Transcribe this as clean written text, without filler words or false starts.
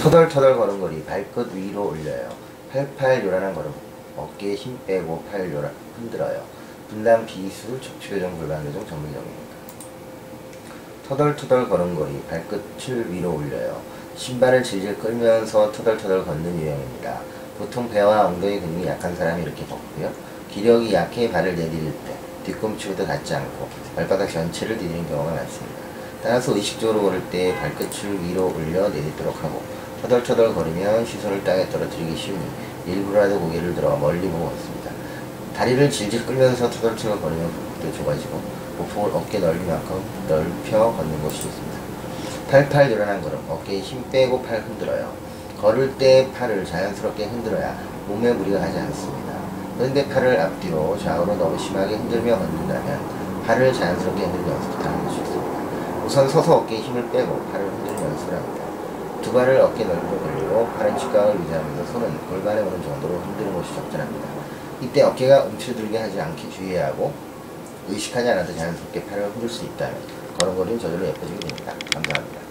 터덜터덜 걸음걸이, 발끝 위로 올려요. 팔팔 요란한 걸음, 어깨에 힘 빼고 팔 요란 흔들어요. 분단 비수, 척추교정, 골반교정 전문의입니다. 터덜터덜 걸음걸이, 발끝을 위로 올려요. 신발을 질질 끌면서 터덜터덜 걷는 유형입니다. 보통 배와 엉덩이 근육이 약한 사람이 이렇게 걷고요. 기력이 약해 발을 내디딜 때 뒤꿈치부터 닿지 않고 발바닥 전체를 디디는 경우가 많습니다. 따라서 의식적으로 걸을 때 발끝을 위로 올려 내딛도록 하고, 터덜터덜 걸으면 시선을 땅에 떨어뜨리기 쉬우니 일부라도 고개를 들어 멀리 보고 걷습니다. 다리를 질질 끌면서 터덜터덜 걸으면 복부도 좁아지고 보폭을 어깨 넓이만큼 넓혀 걷는 것이 좋습니다. 팔팔 요란한 걸음, 어깨에 힘 빼고 팔 흔들어요. 걸을 때 팔을 자연스럽게 흔들어야 몸에 무리가 가지 않습니다. 그런데 팔을 앞뒤로 좌우로 너무 심하게 흔들며 걷는다면 팔을 자연스럽게 흔들며 연습하는 것이 좋습니다. 우선 서서 어깨에 힘을 빼고 팔을 흔들며 연습을 합니다. 두 발을 어깨 넓이로 벌리고 팔은 직각을 유지하면서 손은 골반에 오는 정도로 흔드는 것이 적절합니다. 이때 어깨가 움츠러들게 하지 않게 주의해야 하고, 의식하지 않아도 자연스럽게 팔을 흔들 수 있다면 걸음걸이는 저절로 예뻐지게 됩니다. 감사합니다.